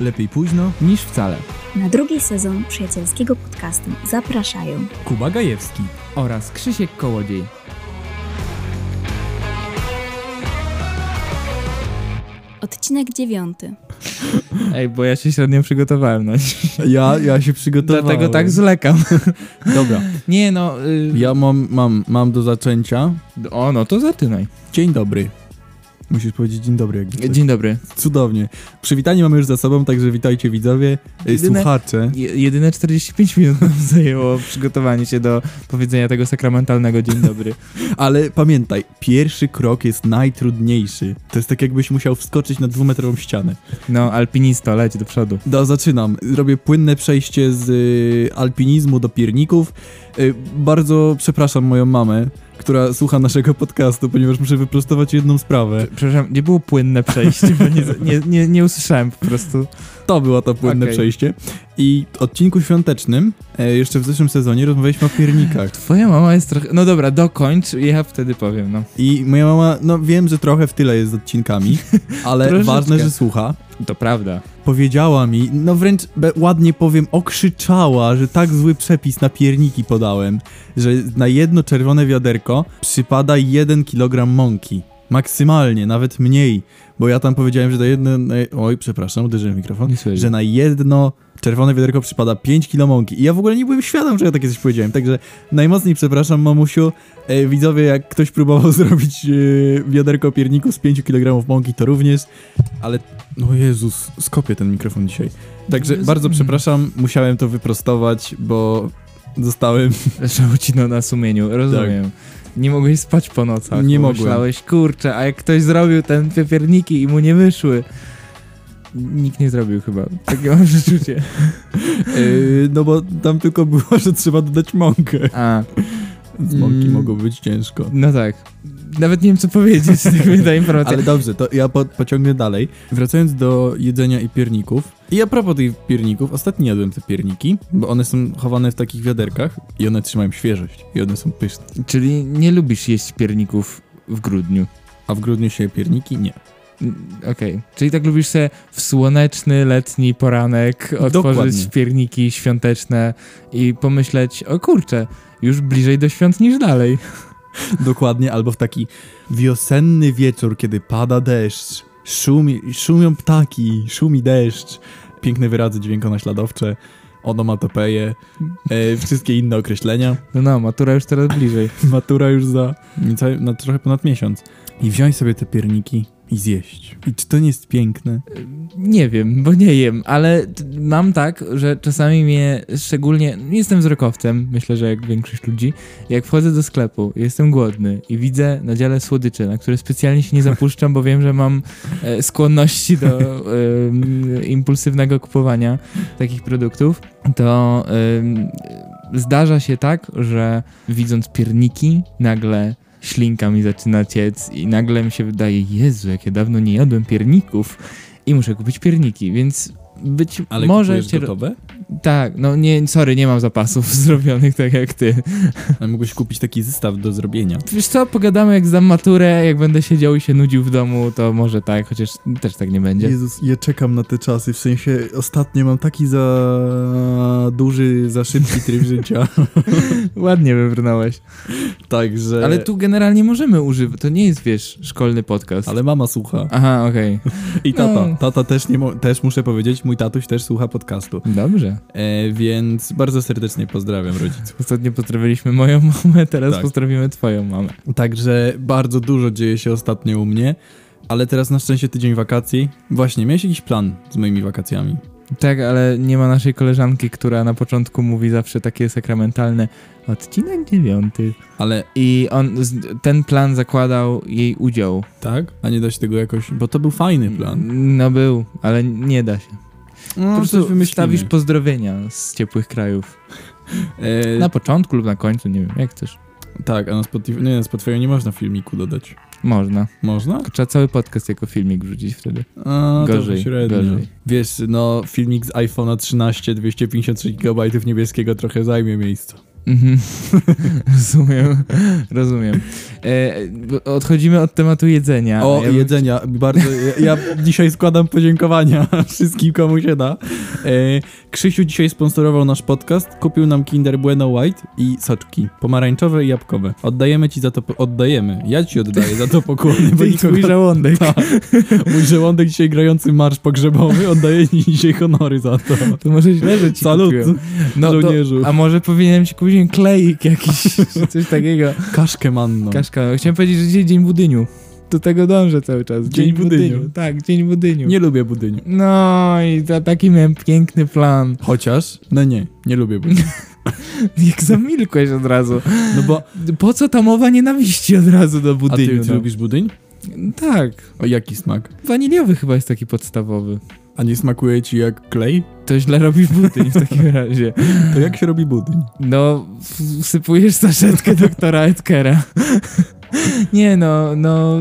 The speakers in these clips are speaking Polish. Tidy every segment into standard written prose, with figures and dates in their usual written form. Lepiej późno niż wcale. Na drugi sezon przyjacielskiego podcastu zapraszają Kuba Gajewski oraz Krzysiek Kołodziej. Odcinek 9. Ej, bo ja się średnio przygotowałem na dzisiaj. Ja się przygotowałem. Dlatego tak zlekam. Dobra. Nie no... Ja mam do zaczęcia. O, no to zaczynaj. Dzień dobry. Musisz powiedzieć dzień dobry. Dzień dobry. Cudownie. Przywitanie mamy już za sobą, także witajcie widzowie, słuchacze. Jedyne 45 minut nam zajęło przygotowanie się do powiedzenia tego sakramentalnego dzień dobry. Ale pamiętaj, pierwszy krok jest najtrudniejszy. To jest tak, jakbyś musiał wskoczyć na 2-metrową ścianę. No, alpinista, leć do przodu. No, zaczynam. Robię płynne przejście z alpinizmu do pierników. Bardzo przepraszam moją mamę, która słucha naszego podcastu, ponieważ muszę wyprostować jedną sprawę. Przepraszam, nie było płynne przejście, bo nie usłyszałem po prostu. To było to płynne przejście. I w odcinku świątecznym, jeszcze w zeszłym sezonie, rozmawialiśmy o piernikach. Twoja mama jest trochę... No dobra, dokończ, ja wtedy powiem, no. I moja mama, no wiem, że trochę w tyle jest z odcinkami, ale ważne, że słucha. To prawda. Powiedziała mi, no wręcz ładnie powiem, okrzyczała, że tak zły przepis na pierniki podałem, że na jedno czerwone wiaderko przypada 1 kilogram mąki. Maksymalnie, nawet mniej. Bo ja tam powiedziałem, że na jedno... Oj, przepraszam, uderzyłem w mikrofon. Że na jedno czerwone wiaderko przypada 5 kilo mąki. I ja w ogóle nie byłem świadom, że ja takie coś powiedziałem. Także najmocniej przepraszam, mamusiu. Widzowie, jak ktoś próbował zrobić wiaderko pierników z 5 kg mąki, to również. Ale... No Jezus, skopię ten mikrofon dzisiaj. Także bardzo przepraszam, musiałem to wyprostować, bo zostałem... Leżało ci na sumieniu, rozumiem. Tak. Nie mogłeś spać po nocach. Nie mogłem. Myślałeś, kurczę, a jak ktoś zrobił ten pierniki i mu nie wyszły. Nikt nie zrobił chyba. Takie mam przeczucie. No bo tam tylko było, że trzeba dodać mąkę. A. Z mąki mogło być ciężko. No tak. Nawet nie wiem, co powiedzieć, tak mi ta informacja. Ale dobrze, to ja pociągnę dalej. Wracając do jedzenia i pierników. I a propos tych pierników, ostatnio jadłem te pierniki, bo one są chowane w takich wiaderkach i one trzymają świeżość i one są pyszne. Czyli nie lubisz jeść pierników w grudniu? A w grudniu się je pierniki? Nie. Okej. Czyli tak lubisz sobie w słoneczny, letni poranek otworzyć pierniki świąteczne i pomyśleć, o kurczę, już bliżej do świąt niż dalej. Dokładnie, albo w taki wiosenny wieczór, kiedy pada deszcz, szumią ptaki, szumi deszcz, piękne wyrazy dźwiękonaśladowcze, onomatopeje, wszystkie inne określenia. No, matura już teraz bliżej. Matura już za trochę ponad miesiąc. I wziąć sobie te pierniki i zjeść. I czy to nie jest piękne? Nie wiem, bo nie jem, ale mam tak, że czasami mnie szczególnie... Jestem wzrokowcem, myślę, że jak większość ludzi. Jak wchodzę do sklepu, jestem głodny i widzę na dziale słodycze, na które specjalnie się nie zapuszczam, bo wiem, że mam skłonności do impulsywnego kupowania takich produktów, to zdarza się tak, że widząc pierniki nagle... Ślinka mi zaczyna ciec i nagle mi się wydaje, Jezu, jak ja dawno nie jadłem pierników i muszę kupić pierniki, więc być ale może... Ale kupujesz gotowe? Tak, no nie, sorry, nie mam zapasów zrobionych tak jak ty. Ale mógłbyś kupić taki zestaw do zrobienia. Wiesz co, pogadamy jak zdam maturę, jak będę siedział i się nudził w domu, to może tak, chociaż też tak nie będzie. Jezus, ja czekam na te czasy, w sensie ostatnio mam taki za szybki tryb życia. Ładnie wybrnąłeś. Także... Ale tu generalnie możemy używać, to nie jest, wiesz, szkolny podcast. Ale mama słucha. Aha, okej. I tata, też, też muszę powiedzieć, mój tatuś też słucha podcastu. Dobrze. Więc bardzo serdecznie pozdrawiam rodziców. Ostatnio pozdrawiliśmy moją mamę, teraz pozdrawimy twoją mamę. Także bardzo dużo dzieje się ostatnio u mnie, ale teraz na szczęście tydzień wakacji. Właśnie, miałeś jakiś plan z moimi wakacjami? Tak, ale nie ma naszej koleżanki, która na początku mówi zawsze takie sakramentalne odcinek 9. Ale... I ten plan zakładał jej udział. Tak? A nie da się tego jakoś... Bo to był fajny plan. No był, ale nie da się. No, po prostu wstawisz pozdrowienia z ciepłych krajów. Na początku lub na końcu, nie wiem, jak chcesz. Tak, a na Spotify nie można filmiku dodać. Można. Można? Trzeba cały podcast jako filmik wrzucić wtedy. A, gorzej. Wiesz, no filmik z iPhone'a 13, 256 GB niebieskiego trochę zajmie miejsca. Mhm. Rozumiem, rozumiem. Odchodzimy od tematu jedzenia. O, ja jedzenia. Bardzo, ja dzisiaj składam podziękowania wszystkim, komu się da. Krzysiu dzisiaj sponsorował nasz podcast, kupił nam Kinder Bueno White i soczki pomarańczowe i jabłkowe. Oddajemy ci za to, oddajemy. Ja ci oddaję za to pokłony. Bo nikogo... Mój żołądek. Ta. Mój żołądek dzisiaj grający marsz pogrzebowy, oddaję ci dzisiaj honory za to. To może źle, że ci salut, no, żołnierzu. To, a może powinienem ci kupić klejek jakiś, coś takiego. Kaszkę manną. Kaszka. Chciałem powiedzieć, że dzisiaj dzień budyniu. Do tego dążę cały czas. Dzień budyniu. Tak, dzień budyniu. Nie lubię budyniu. No i to taki miałem piękny plan. Chociaż? No nie, nie lubię budyniu. Jak zamilkłeś od razu. No bo... Po co ta mowa nienawiści od razu do budyniu? A ty lubisz budyń? Tak. O, jaki smak? Waniliowy chyba jest taki podstawowy. A nie smakuje ci jak klej? To źle robisz budyń w takim razie. To jak się robi budyń? No, wsypujesz saszetkę doktora Oetkera. Nie no,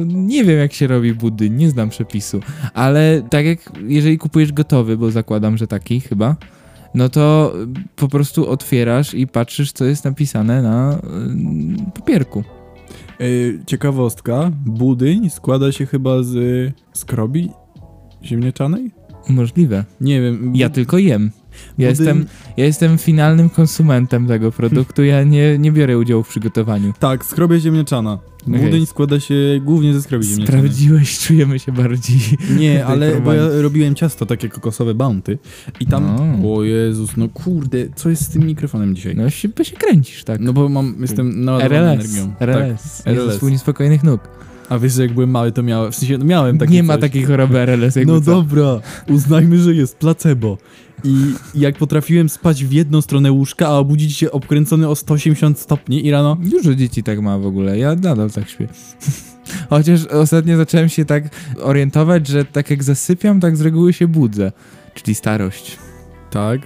nie wiem jak się robi budyń, nie znam przepisu. Ale tak jak, jeżeli kupujesz gotowy, bo zakładam, że taki chyba, no to po prostu otwierasz i patrzysz, co jest napisane na papierku. Ciekawostka, budyń składa się chyba z skrobi ziemniaczanej? Możliwe. Nie wiem. Ja tylko jem. Ja jestem finalnym konsumentem tego produktu, ja nie biorę udziału w przygotowaniu. Tak, skrobia ziemniaczana. Budyń składa się głównie ze skrobi ziemniaczanej. Sprawdziłeś, czujemy się bardziej... Nie, ale bo ja robiłem ciasto, takie kokosowe bounty i tam... No. O Jezus, no kurde, co jest z tym mikrofonem dzisiaj? No bo się kręcisz, tak. No bo jestem naładowany energią. RLS, tak, RLS. Wspólnie spokojnych nóg. A wiesz, że jak byłem mały, to miałem... W sensie, no miałem takie... Nie coś. Ma takiej choroby RLS. No dobra, uznajmy, że jest placebo. I jak potrafiłem spać w jedną stronę łóżka, a obudzić się obkręcony o 180 stopni i rano... Dużo dzieci tak ma w ogóle, ja nadal tak śpię. Chociaż ostatnio zacząłem się tak orientować, że tak jak zasypiam, tak z reguły się budzę. Czyli starość. Tak.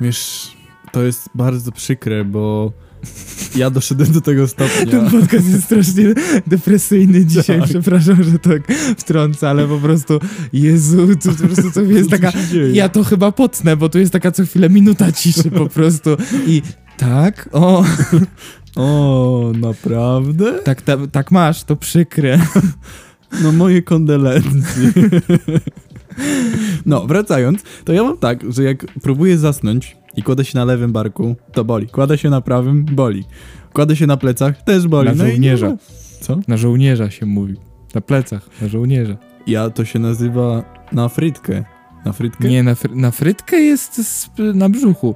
Wiesz, to jest bardzo przykre, bo... Ja doszedłem do tego stopnia. Ten podcast jest strasznie depresyjny dzisiaj, tak. Przepraszam, że tak wtrącę, ale po prostu, Jezu, tu po prostu co jest taka, ja to chyba potnę, bo tu jest taka co chwilę minuta ciszy po prostu i tak, o... O, naprawdę? Tak, tak masz, to przykre. No moje kondolencje. No, wracając, to ja mam tak, że jak próbuję zasnąć i kładę się na lewym barku, to boli. Kładę się na prawym, boli. Kładę się na plecach, też boli. Na żołnierza. No co? Na żołnierza się mówi. Na plecach, na żołnierza. Ja to się nazywa na frytkę. Na frytkę? Nie, na frytkę jest na brzuchu.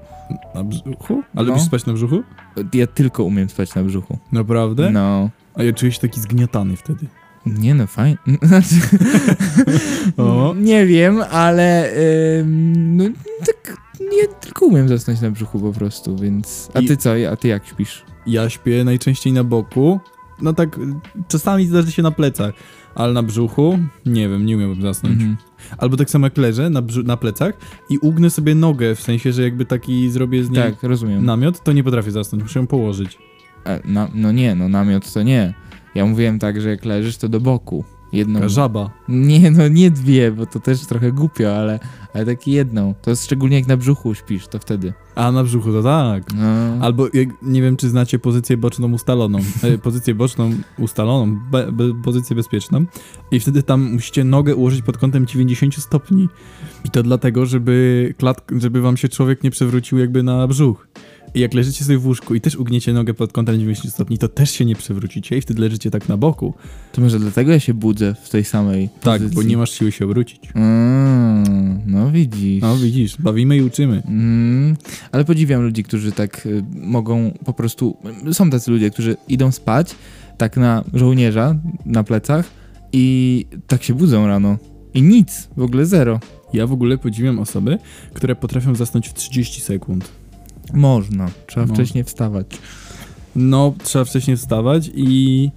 Na brzuchu? A no. Lubisz spać na brzuchu? Ja tylko umiem spać na brzuchu. Naprawdę? No. A ja czuję się taki zgniatany wtedy. Nie no, fajnie. Nie wiem, ale no, tak ja tylko umiem zasnąć na brzuchu po prostu, więc... A ty co? A ty jak śpisz? Ja śpię najczęściej na boku. No tak, czasami zdarzy się na plecach, ale na brzuchu? Nie wiem, nie umiem zasnąć. Mhm. Albo tak samo jak leżę na plecach i ugnę sobie nogę, w sensie, że jakby taki zrobię z niej tak, rozumiem. Namiot, to nie potrafię zasnąć, muszę ją położyć. No nie, no namiot to nie. Ja mówiłem tak, że jak leżysz, to do boku. Jedną. Żaba. Nie, no nie dwie, bo to też trochę głupio, ale tak jedną. To jest szczególnie jak na brzuchu śpisz, to wtedy. A na brzuchu to tak. No. Albo jak, nie wiem, czy znacie pozycję boczną ustaloną. Pozycję boczną ustaloną, pozycję bezpieczną. I wtedy tam musicie nogę ułożyć pod kątem 90 stopni. I to dlatego, żeby wam się człowiek nie przewrócił jakby na brzuch. I jak leżycie sobie w łóżku i też ugniecie nogę pod kątem 90 stopni, to też się nie przewrócicie i wtedy leżycie tak na boku. To może dlatego ja się budzę w tej samej pozycji. Tak, bo nie masz siły się obrócić. No widzisz. No widzisz, bawimy i uczymy. Ale podziwiam ludzi, którzy tak mogą po prostu... Są tacy ludzie, którzy idą spać tak na żołnierza, na plecach i tak się budzą rano. I nic, w ogóle zero. Ja w ogóle podziwiam osoby, które potrafią zasnąć w 30 sekund. Można, trzeba wcześniej wstawać. No, trzeba wcześniej wstawać i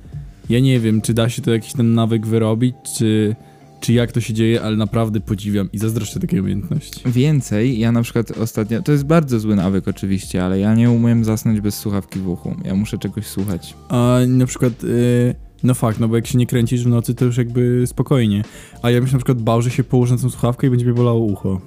ja nie wiem, czy da się to jakiś ten nawyk wyrobić, czy jak to się dzieje, ale naprawdę podziwiam i zazdroszczę takiej umiejętności. Więcej, ja na przykład ostatnio, to jest bardzo zły nawyk oczywiście, ale ja nie umiem zasnąć bez słuchawki w uchu, ja muszę czegoś słuchać. A na przykład... No fakt, no bo jak się nie kręcisz w nocy, to już jakby spokojnie. A ja bym się na przykład bał, że się położę na tą słuchawkę i będzie mi bolało ucho.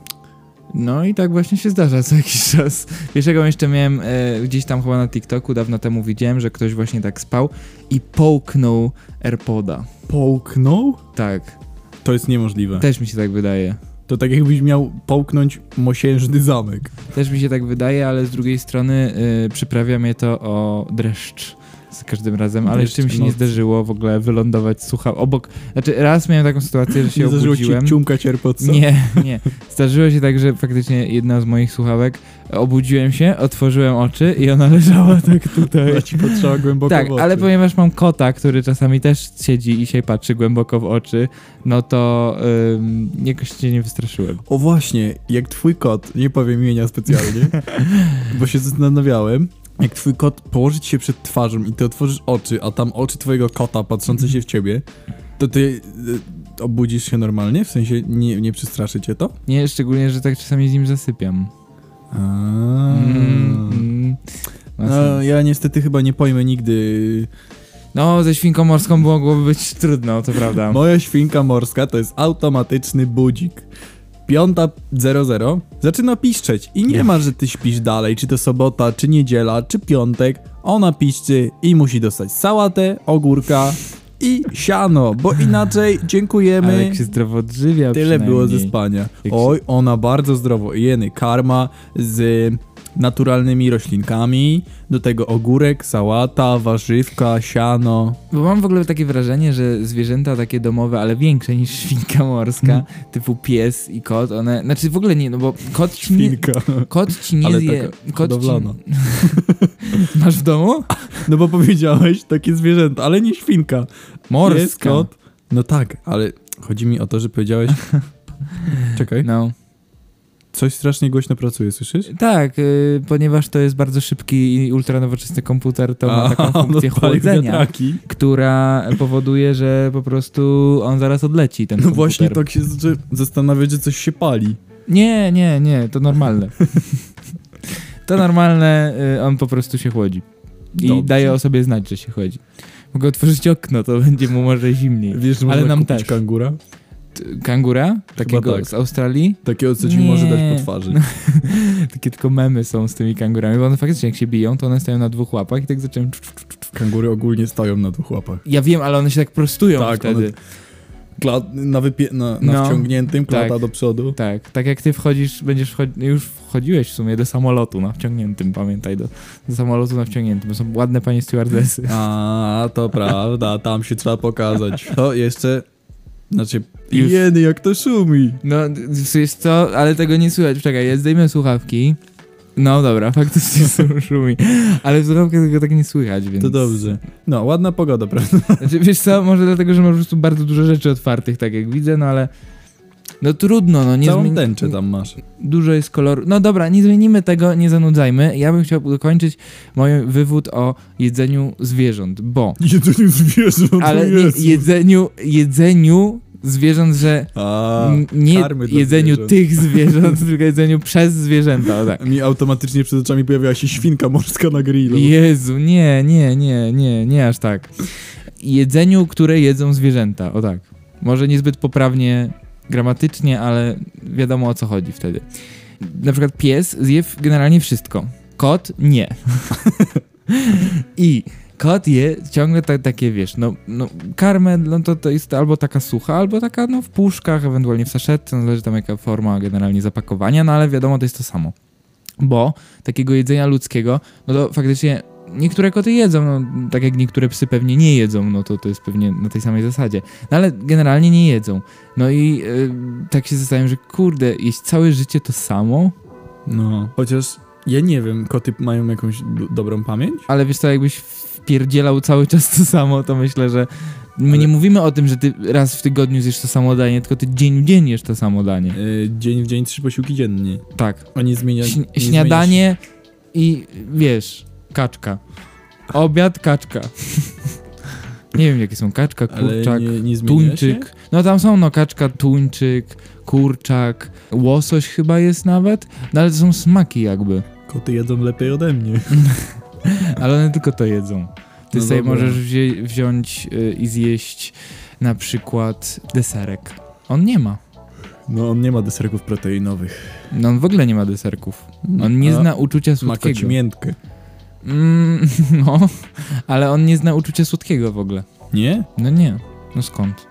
No i tak właśnie się zdarza co jakiś czas. Wiesz, jaką jeszcze miałem gdzieś tam chyba na TikToku, dawno temu widziałem, że ktoś właśnie tak spał i połknął AirPoda. Połknął? Tak. To jest niemożliwe. Też mi się tak wydaje. To tak jakbyś miał połknąć mosiężny zamek. Też mi się tak wydaje, ale z drugiej strony przyprawia mnie to o dreszcz z każdym razem, ale jeszcze mi się nie zdarzyło w ogóle wylądować, słucham, obok... Znaczy raz miałem taką sytuację, że się nie obudziłem. Nie zdarzyło ci ciumkać AirPodsa? Nie, nie. Zdarzyło się tak, że faktycznie jedna z moich słuchawek, obudziłem się, otworzyłem oczy i ona leżała tak tutaj. Ja ci patrzyła głęboko tak, w oczy. Ale ponieważ mam kota, który czasami też siedzi i się patrzy głęboko w oczy, no to jakoś się nie wystraszyłem. O właśnie, jak twój kot, nie powiem imienia specjalnie, bo się zastanawiałem, jak twój kot położyć się przed twarzą i ty otworzysz oczy, a tam oczy twojego kota patrzące się w ciebie, to ty obudzisz się normalnie? W sensie nie przestraszy cię to? Nie, szczególnie, że tak czasami z nim zasypiam. No, ja niestety chyba nie pojmę nigdy... No, ze świnką morską mogłoby być trudno, to prawda. Moja świnka morska to jest automatyczny budzik. 5:00 zaczyna piszczeć i nie ma, że ty śpisz dalej, czy to sobota, czy niedziela, czy piątek. Ona piszczy i musi dostać sałatę, ogórka i siano, bo inaczej dziękujemy. Ale jak się zdrowo odżywia, tyle było ze spania. Oj, ona bardzo zdrowo jeny, karma z naturalnymi roślinkami, do tego ogórek, sałata, warzywka, siano. Bo mam w ogóle takie wrażenie, że zwierzęta takie domowe, ale większe niż świnka morska, typu pies i kot, one... Znaczy w ogóle nie, no bo kot ci nie... Świnka. Kot ci nie ale zje... Taka kot hodowlana. Ci... Masz w domu? No bo powiedziałeś takie zwierzęta, ale nie świnka. Morska. Pies, kot. No tak, ale chodzi mi o to, że powiedziałeś... Czekaj. No. Coś strasznie głośno pracuje, słyszysz? Tak, ponieważ to jest bardzo szybki i ultranowoczesny komputer, to ma taką funkcję chłodzenia, która powoduje, że po prostu on zaraz odleci, ten komputer. No właśnie tak się zastanawia, że coś się pali. Nie, to normalne. To normalne, on po prostu się chłodzi. I dobrze. Daje o sobie znać, że się chłodzi. Mogę otworzyć okno, to będzie mu może zimniej. Wiesz, że ale można nam kupić też. Kangura? Kangura? Takiego tak. Z Australii? Takiego, co ci może dać po twarzy. No, takie tylko memy są z tymi kangurami, bo one faktycznie jak się biją, to one stają na dwóch łapach i tak zacząłem... Kangury ogólnie stają na dwóch łapach. Ja wiem, ale one się tak prostują tak, wtedy. One... Na wciągniętym, klata tak, do przodu. Tak, tak jak ty wchodzisz, już wchodziłeś w sumie do samolotu na wciągniętym, pamiętaj, do samolotu na wciągniętym. Są ładne panie stewardesy. A, to prawda, tam się trzeba pokazać. To jeszcze... Znaczy, już... Jeny, jak to szumi. No, jest to, ale tego nie słychać. Czekaj, ja zdejmę słuchawki. No dobra, faktycznie szumi. Ale w słuchawkach tego tak nie słychać, więc... To dobrze. No, ładna pogoda, prawda? Znaczy, wiesz co, może dlatego, że mam po prostu bardzo dużo rzeczy otwartych, tak jak widzę, no ale... No trudno, no nie... Całą tęczę tam masz. Dużo jest koloru. No dobra, nie zmienimy tego, nie zanudzajmy. Ja bym chciał dokończyć mój wywód o jedzeniu zwierząt, bo... Jedzeniu zwierząt, ale jedzeniu zwierząt, że... nie jedzeniu zwierząt. Tych zwierząt, tylko jedzeniu przez zwierzęta, o tak. Mi automatycznie przed oczami pojawiała się świnka morska na grillu. Jezu, nie aż tak. Jedzeniu, które jedzą zwierzęta, o tak. Może niezbyt poprawnie... gramatycznie, ale wiadomo o co chodzi wtedy. Na przykład pies zje generalnie wszystko. Kot nie. I kot je ciągle takie, wiesz, no karmę, no to jest albo taka sucha, albo taka no w puszkach, ewentualnie w saszetce, no zależy tam jaka forma generalnie zapakowania, no ale wiadomo to jest to samo. Bo takiego jedzenia ludzkiego, no to faktycznie niektóre koty jedzą, no tak jak niektóre psy pewnie nie jedzą, no to jest pewnie na tej samej zasadzie. No ale generalnie nie jedzą. No i tak się zastanawiam, że kurde, jeść całe życie to samo? No, chociaż ja nie wiem, koty mają jakąś dobrą pamięć? Ale wiesz co, jakbyś wpierdzielał cały czas to samo, to myślę, że my nie mówimy o tym, że ty raz w tygodniu zjesz to samo danie, tylko ty dzień w dzień jesz to samo danie. Dzień w dzień 3 posiłki dziennie. Tak. Oni zmieniają... Śniadanie i wiesz... Kaczka. Obiad, kaczka. Nie wiem, jakie są kaczka, kurczak, tuńczyk. No tam są, no kaczka, tuńczyk, kurczak, łosoś chyba jest nawet. No ale to są smaki jakby. Koty jedzą lepiej ode mnie. Ale one tylko to jedzą. Ty sobie możesz wziąć i zjeść na przykład deserek. On nie ma. No on nie ma deserków proteinowych. No on w ogóle nie ma deserków. On nie zna uczucia słodkiego. Ma kocimiętkę. No, ale on nie zna uczucia słodkiego w ogóle. Nie? No nie. No skąd?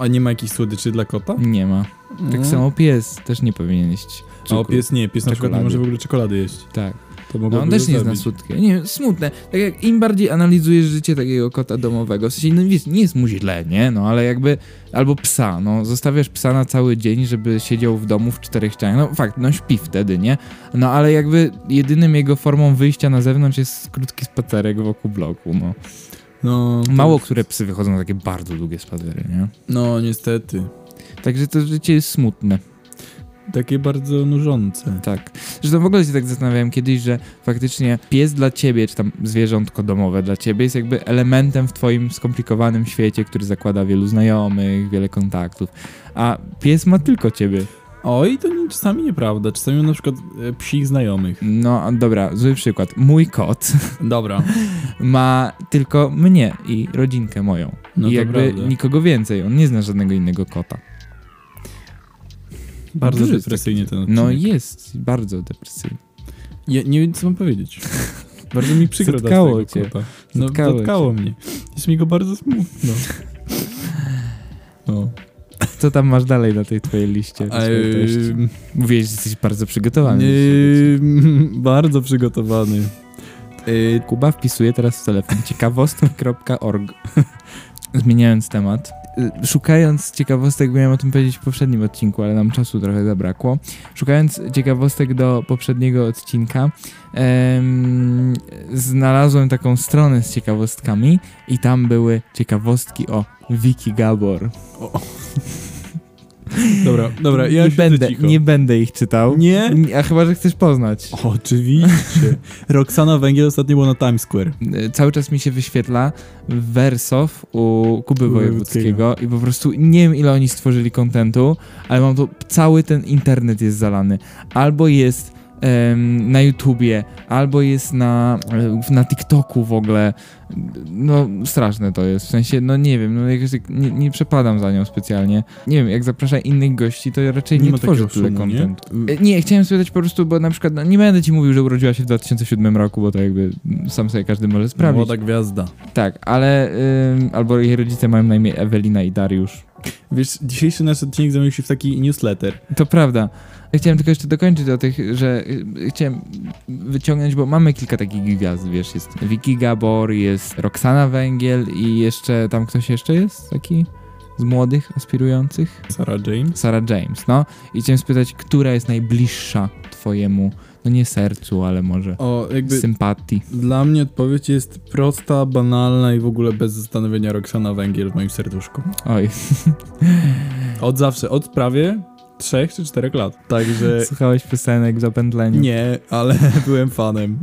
A nie ma jakichś słodyczy dla kota? Nie ma. Tak samo pies też nie powinien jeść cukru. A pies nie, pies na przykład nie może w ogóle czekolady jeść. Tak. No on też nie zna słodkiego. Nie, smutne. Tak jak im bardziej analizujesz życie takiego kota domowego, w sensie, no wiesz, nie jest mu źle, nie? No ale jakby, albo psa, no zostawiasz psa na cały dzień, żeby siedział w domu w czterech ścianach. No fakt, no śpi wtedy, nie? No ale jakby jedynym jego formą wyjścia na zewnątrz jest krótki spacerek wokół bloku, no. No mało to... które psy wychodzą na takie bardzo długie spacery, nie? No niestety. Także to życie jest smutne. Takie bardzo nużące. Tak. Zresztą w ogóle się tak zastanawiałem kiedyś, że faktycznie pies dla ciebie, czy tam zwierzątko domowe dla ciebie jest jakby elementem w twoim skomplikowanym świecie, który zakłada wielu znajomych, wiele kontaktów, a pies ma tylko ciebie. Oj, to czasami nieprawda. Czasami na przykład psich znajomych. No dobra, zły przykład. Mój kot dobra. ma tylko mnie i rodzinkę moją. No i jakby prawda. Nikogo więcej. On nie zna żadnego innego kota. Bardzo depresyjnie ten odcinek. No jest, bardzo depresyjny. Ja nie wiem, co mam powiedzieć. Bardzo mi przykro zatkało cię. Kota. No, zatkało mnie. Jest mi go bardzo smutno. No. Co tam masz dalej na tej twojej liście? Mówiłeś, że jesteś bardzo przygotowany. Bardzo przygotowany. Kuba wpisuje teraz w telefon ciekawostki.org. Zmieniając temat. Szukając ciekawostek, miałem o tym powiedzieć w poprzednim odcinku, ale nam czasu trochę zabrakło. Szukając ciekawostek do poprzedniego odcinka, znalazłem taką stronę z ciekawostkami i tam były ciekawostki o Viki Gabor. Dobra, ja nie będę ich czytał. Nie? A chyba, że chcesz poznać. Oczywiście. Roksana Węgiel ostatnio była na Times Square. Cały czas mi się wyświetla wersow u Kuby Wojewódzkiego i po prostu nie wiem, ile oni stworzyli kontentu, ale mam to, cały ten internet jest zalany. Albo jest na YouTubie, albo jest na TikToku w ogóle. No straszne to jest, w sensie, no nie wiem, no jakoś tak nie przepadam za nią specjalnie. Nie wiem, jak zapraszam innych gości, to ja raczej nie tworzę tyle kontentu. Nie, chciałem spytać po prostu, bo na przykład, no nie będę ci mówił, że urodziła się w 2007 roku, bo to jakby sam sobie każdy może sprawdzić. Młoda gwiazda. Tak, ale albo jej rodzice mają na imię Ewelina i Dariusz. Wiesz, dzisiejszy nasz odcinek zamienił się w taki newsletter. To prawda. Ja chciałem tylko jeszcze dokończyć do tych, że chciałem wyciągnąć, bo mamy kilka takich gwiazd, wiesz, jest Viki Gabor, jest Roksana Węgiel i jeszcze tam ktoś jeszcze jest taki z młodych, aspirujących? Sara James, no. I chciałem spytać, która jest najbliższa twojemu, no nie sercu, ale może sympatii. Dla mnie odpowiedź jest prosta, banalna i w ogóle bez zastanowienia Roksana Węgiel w moim serduszku. Oj. Od zawsze, od prawie 3 czy 4 lat. Także... Słuchałeś piosenek w zapętleniu? Nie, ale byłem fanem.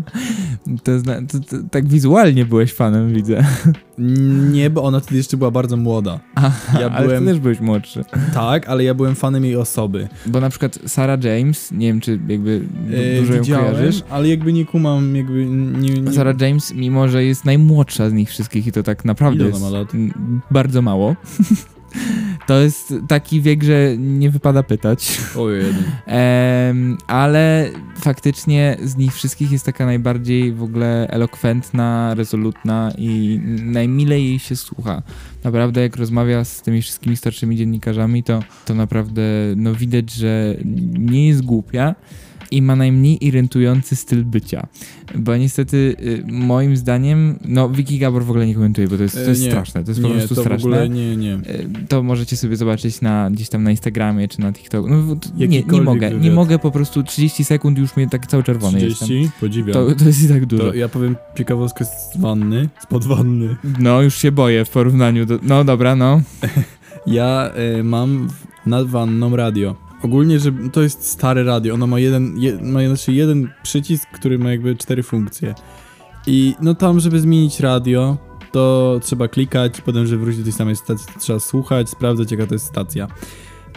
To tak wizualnie byłeś fanem, widzę. Nie, bo ona wtedy jeszcze była bardzo młoda. Aha, ja ale byłem... ty też byłeś młodszy. Tak, ale ja byłem fanem jej osoby. Bo na przykład Sara James, nie wiem czy jakby dużo ją kojarzysz. Ale jakby nie kumam, jakby... Nie... Sara James, mimo że jest najmłodsza z nich wszystkich i to tak naprawdę jest bardzo mało. To jest taki wiek, że nie wypada pytać. Ojej. Ale faktycznie z nich wszystkich jest taka najbardziej w ogóle elokwentna, rezolutna i najmilej jej się słucha. Naprawdę jak rozmawia z tymi wszystkimi starszymi dziennikarzami, to naprawdę no, widać, że nie jest głupia i ma najmniej irytujący styl bycia. Bo niestety moim zdaniem, no Viki Gabor w ogóle nie komentuje, bo to jest straszne, to jest po prostu straszne. W ogóle nie. To możecie sobie zobaczyć gdzieś tam na Instagramie czy na TikToku. No, nie mogę po prostu 30 sekund już mnie tak cały czerwony 30? Jestem. 30? Podziwiam. To jest i tak dużo. To ja powiem ciekawostkę spod wanny. No już się boję w porównaniu do... No dobra, no. Ja mam nad wanną radio. Ogólnie, że to jest stare radio, ono ma jeden przycisk, który ma jakby 4 funkcje. I no tam, żeby zmienić radio, to trzeba klikać, potem, żeby wrócić do tej samej stacji, trzeba słuchać, sprawdzać, jaka to jest stacja.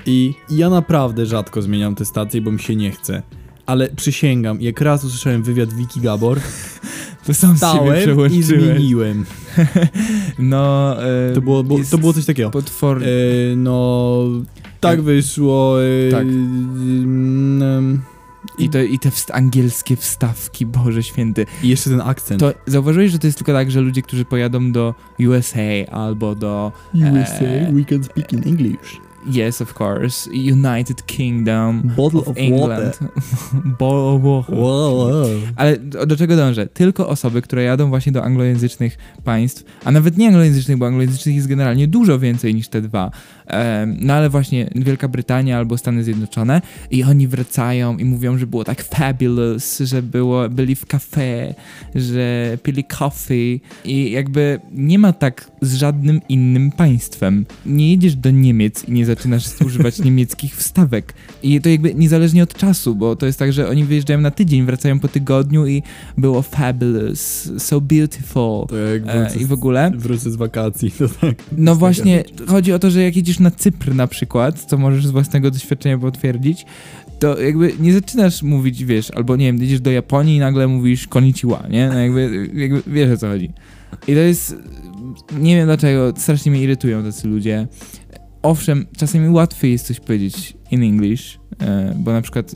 I ja naprawdę rzadko zmieniam te stacje, bo mi się nie chce. Ale przysięgam, jak raz usłyszałem wywiad Viki Gabor, to sam stałem i zmieniłem. No, to było coś takiego. Potwornie. No... Tak wyszło. Tak. I te angielskie wstawki, Boże Święty. I jeszcze ten akcent. To zauważyłeś, że to jest tylko tak, że ludzie, którzy pojadą do USA albo do... USA, we can speak in English. Yes, of course. United Kingdom. Bottle of England. Water. Wow. Ale do czego dążę? Tylko osoby, które jadą właśnie do anglojęzycznych państw, a nawet nie anglojęzycznych, bo anglojęzycznych jest generalnie dużo więcej niż te dwa. No ale właśnie Wielka Brytania albo Stany Zjednoczone, i oni wracają i mówią, że było tak fabulous, że byli w kafe, że pili coffee, i jakby nie ma tak z żadnym innym państwem. Nie jedziesz do Niemiec i nie zaczynasz używać niemieckich wstawek. I to jakby niezależnie od czasu, bo to jest tak, że oni wyjeżdżają na tydzień, wracają po tygodniu i było fabulous, so beautiful. To jak wrócę, i w ogóle... Wrócę z wakacji, to tak. No właśnie, chodzi o to, że jak jedziesz na Cypr na przykład, co możesz z własnego doświadczenia potwierdzić, to jakby nie zaczynasz mówić, wiesz, albo nie wiem, jedziesz do Japonii i nagle mówisz konnichiwa, nie? No jakby wiesz, o co chodzi. I to jest... Nie wiem dlaczego, strasznie mnie irytują tacy ludzie. Owszem, czasami łatwiej jest coś powiedzieć in English, bo na przykład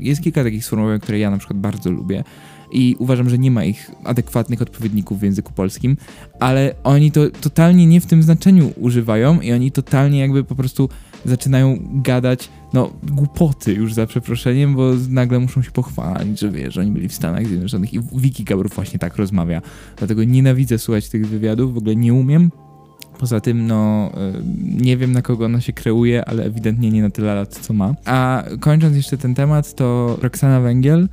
jest kilka takich sformułowań, które ja na przykład bardzo lubię i uważam, że nie ma ich adekwatnych odpowiedników w języku polskim, ale oni to totalnie nie w tym znaczeniu używają i oni totalnie jakby po prostu zaczynają gadać, no, głupoty już za przeproszeniem, bo nagle muszą się pochwalić, że wiesz, oni byli w Stanach Zjednoczonych i Viki Gabor właśnie tak rozmawia, dlatego nienawidzę słuchać tych wywiadów, w ogóle nie umiem. Poza tym, no, nie wiem, na kogo ona się kreuje, ale ewidentnie nie na tyle lat, co ma. A kończąc jeszcze ten temat, to Roksana Węgiel,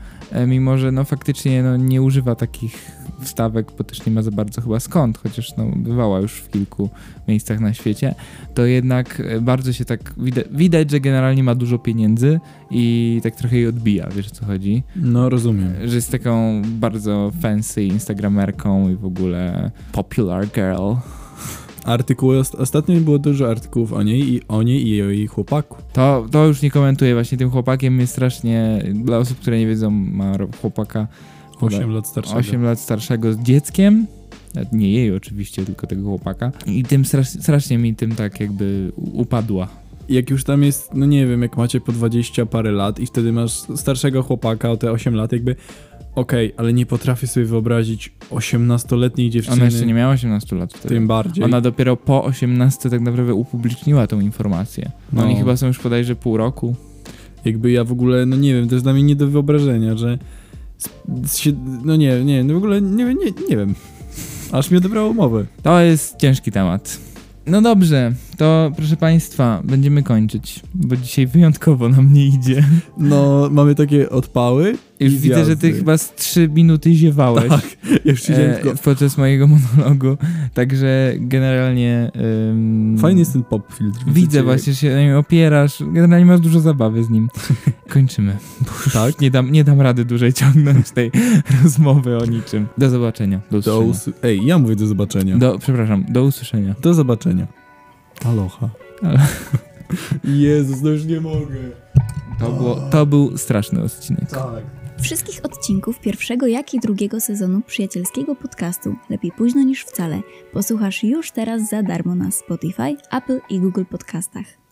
mimo że no faktycznie no, nie używa takich wstawek, bo też nie ma za bardzo chyba skąd, chociaż no, bywała już w kilku miejscach na świecie, to jednak bardzo się tak widać, że generalnie ma dużo pieniędzy i tak trochę jej odbija, wiesz, o co chodzi? No, rozumiem. Że jest taką bardzo fancy instagramerką i w ogóle popular girl. Artykuły, ostatnio było dużo artykułów o niej i o jej chłopaku. To już nie komentuję, właśnie tym chłopakiem jest strasznie, dla osób, które nie wiedzą, ma chłopaka 8 lat starszego z dzieckiem, nie jej oczywiście, tylko tego chłopaka, i tym strasznie mi tym tak jakby upadła. Jak już tam jest, no nie wiem, jak macie po 20 parę lat i wtedy masz starszego chłopaka o te 8 lat, jakby okej, ale nie potrafię sobie wyobrazić 18-letniej dziewczyny. Ona jeszcze nie miała 18 lat wtedy. Tym bardziej. Ona dopiero po 18 tak naprawdę upubliczniła tą informację. No. Oni chyba są już bodajże pół roku. Jakby ja w ogóle, no nie wiem, to jest dla mnie nie do wyobrażenia, że no nie, no w ogóle nie wiem. Aż mi odebrało mowę. To jest ciężki temat. No dobrze, to proszę Państwa, będziemy kończyć, bo dzisiaj wyjątkowo nam nie idzie. No, mamy takie odpały. Już widzę, zjazdy. Że ty chyba z 3 minuty ziewałeś. Tak, już podczas mojego monologu, także generalnie... Fajny jest ten pop filtr. Widzę właśnie, że się na nim opierasz, generalnie masz dużo zabawy z nim. Kończymy, bo tak? nie dam rady dłużej ciągnąć tej rozmowy o niczym. Do zobaczenia, ja mówię do zobaczenia. Do usłyszenia. Do zobaczenia. Aloha. Jezus, no już nie mogę. To był straszny odcinek. Tak. Wszystkich odcinków pierwszego, jak i drugiego sezonu przyjacielskiego podcastu Lepiej późno niż wcale posłuchasz już teraz za darmo na Spotify, Apple i Google Podcastach.